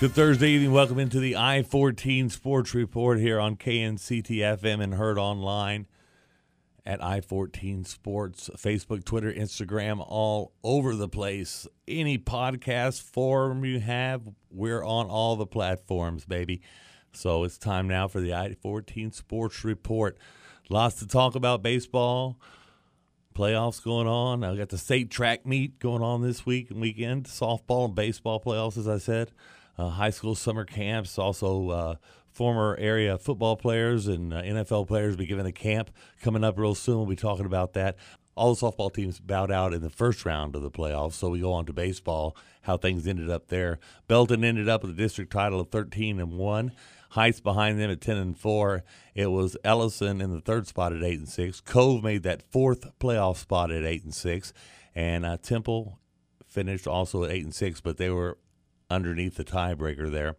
Good Thursday evening. Welcome into the I-14 Sports Report here on KNCT FM and heard online at I-14 Sports, Facebook, Twitter, Instagram, all over the place. Any podcast forum you have, we're on all the platforms, baby. So it's time now for the I-14 Sports Report. Lots to talk about. Baseball, playoffs going on. I got the state track meet going on this week and weekend. Softball and baseball playoffs, as I said. High school summer camps, also former area football players and NFL players will be giving a camp coming up real soon. We'll be talking about that. All the softball teams bowed out in the first round of the playoffs, so we go on to baseball, how things ended up there. Belton ended up with a district title of 13-1. Heights behind them at 10-4. It was Ellison in the third spot at 8-6. Cove made that fourth playoff spot at 8-6. And Temple finished also at 8-6, but they were underneath the tiebreaker there.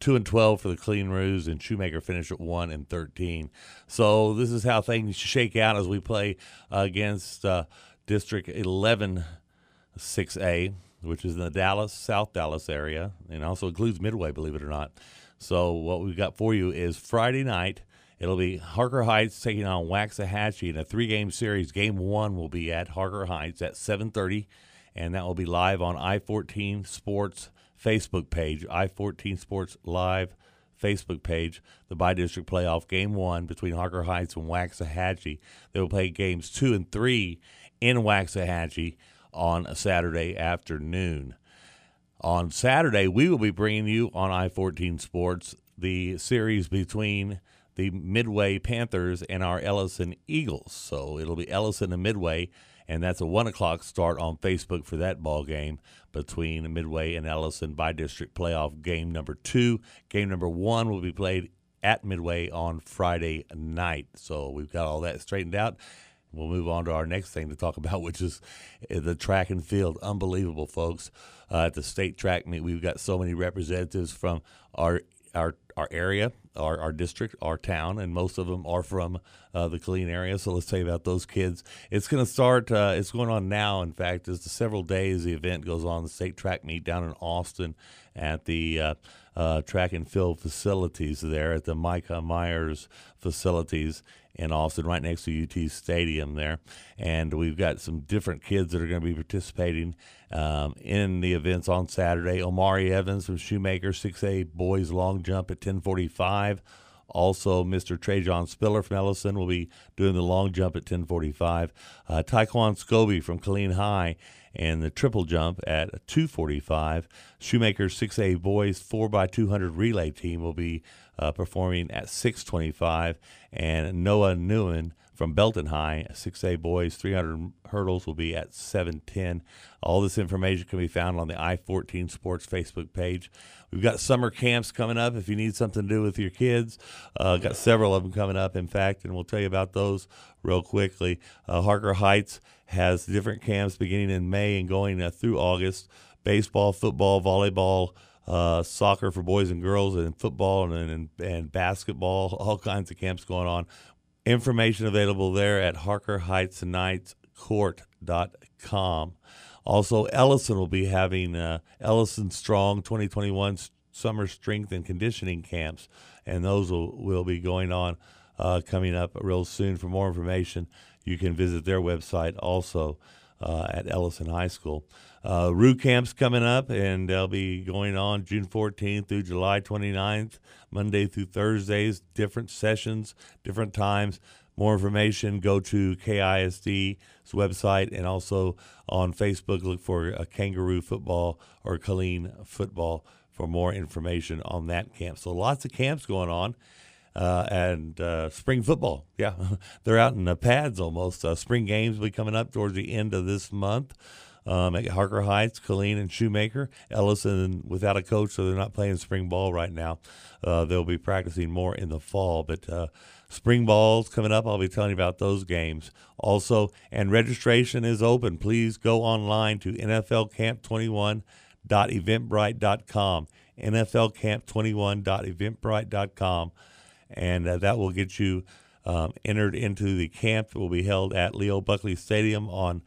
2-12 for the Killeen Roos, and Shoemaker finished at 1-13. So this is how things shake out as we play against District 11 6A, which is in the Dallas, South Dallas area, and also includes Midway, believe it or not. So what we've got for you is Friday night. It'll be Harker Heights taking on Waxahachie in a 3-game series. Game 1 will be at Harker Heights at 7:30, and that will be live on I-14 Sports Facebook page, I-14 Sports Live Facebook page, the by-district playoff, Game 1 between Harker Heights and Waxahachie. They will play Games 2 and 3 in Waxahachie on a Saturday afternoon. On Saturday, we will be bringing you on I-14 Sports the series between the Midway Panthers and our Ellison Eagles. So it'll be Ellison and Midway, and that's a 1 o'clock start on Facebook for that ball game between Midway and Ellison by-district playoff game number 2. Game number 1 will be played at Midway on Friday night. So we've got all that straightened out. We'll move on to our next thing to talk about, which is the track and field. Unbelievable, folks. At the state track meet, we've got so many representatives from our area, our district, our town, and most of them are from the Killeen area. So let's tell you about those kids. It's going to start, it's going on now, in fact. It's several days the event goes on, the state track meet down in Austin at the track and field facilities there at the Micah Myers facilities in Austin, right next to UT Stadium there. And we've got some different kids that are going to be participating in the events on Saturday. Omari Evans from Shoemaker, 6A boys long jump at 10:45. Also, Mr. Trajon Spiller from Ellison will be doing the long jump at 10:45. Tyquan Scobie from Killeen High and the triple jump at 2:45. Shoemaker 6A boys 4x200 relay team will be performing at 6:25. And Noah Newman from Belton High, 6A boys 300 hurdles will be at 7:10. All this information can be found on the I-14 Sports Facebook page. We've got summer camps coming up if you need something to do with your kids. Got several of them coming up, in fact, and we'll tell you about those real quickly. Harker Heights has different camps beginning in May and going through August. Baseball, football, volleyball, soccer for boys and girls, and football and basketball, all kinds of camps going on. Information available there at HarkerHeightsKnightsCourt.com. Also, Ellison will be having Ellison Strong 2021 Summer Strength and Conditioning Camps, and those will be going on coming up real soon. For more information, you can visit their website also at Ellison High School. Roo Camp's coming up, and they'll be going on June 14th through July 29th, Monday through Thursdays, different sessions, different times. More information, go to KISD's website, and also on Facebook, look for Kangaroo Football or Killeen Football for more information on that camp. So lots of camps going on. And spring football, yeah. They're out in the pads almost. Spring games will be coming up towards the end of this month at Harker Heights, Killeen, and Shoemaker. Ellison without a coach, so they're not playing spring ball right now. They'll be practicing more in the fall. But spring ball's coming up. I'll be telling you about those games also. And registration is open. Please go online to NFLCamp21.eventbrite.com, NFLCamp21.eventbrite.com. And that will get you entered into the camp that will be held at Leo Buckley Stadium on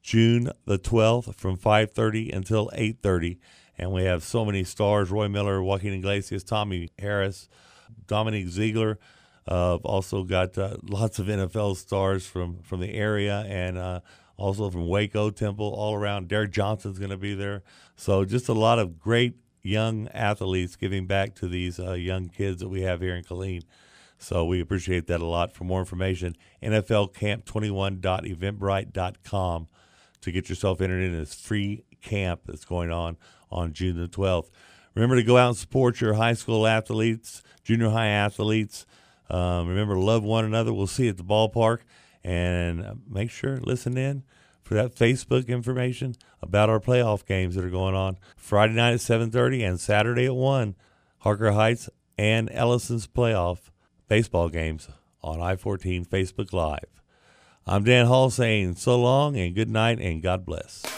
June the 12th from 5:30 until 8:30. And we have so many stars: Roy Miller, Joaquin Iglesias, Tommy Harris, Dominique Ziegler. Also got lots of NFL stars from the area, and also from Waco, Temple, all around. Derek Johnson's going to be there. So just a lot of great young athletes giving back to these young kids that we have here in Killeen. So we appreciate that a lot. For more information, nflcamp21.eventbrite.com to get yourself entered in this free camp that's going on June the 12th. Remember to go out and support your high school athletes, junior high athletes. Remember to love one another. We'll see you at the ballpark. And make sure, listen in for that Facebook information about our playoff games that are going on Friday night at 7:30 and Saturday at 1, Harker Heights and Ellison's playoff baseball games on I-14 Facebook Live. I'm Dan Hall saying so long and good night and God bless.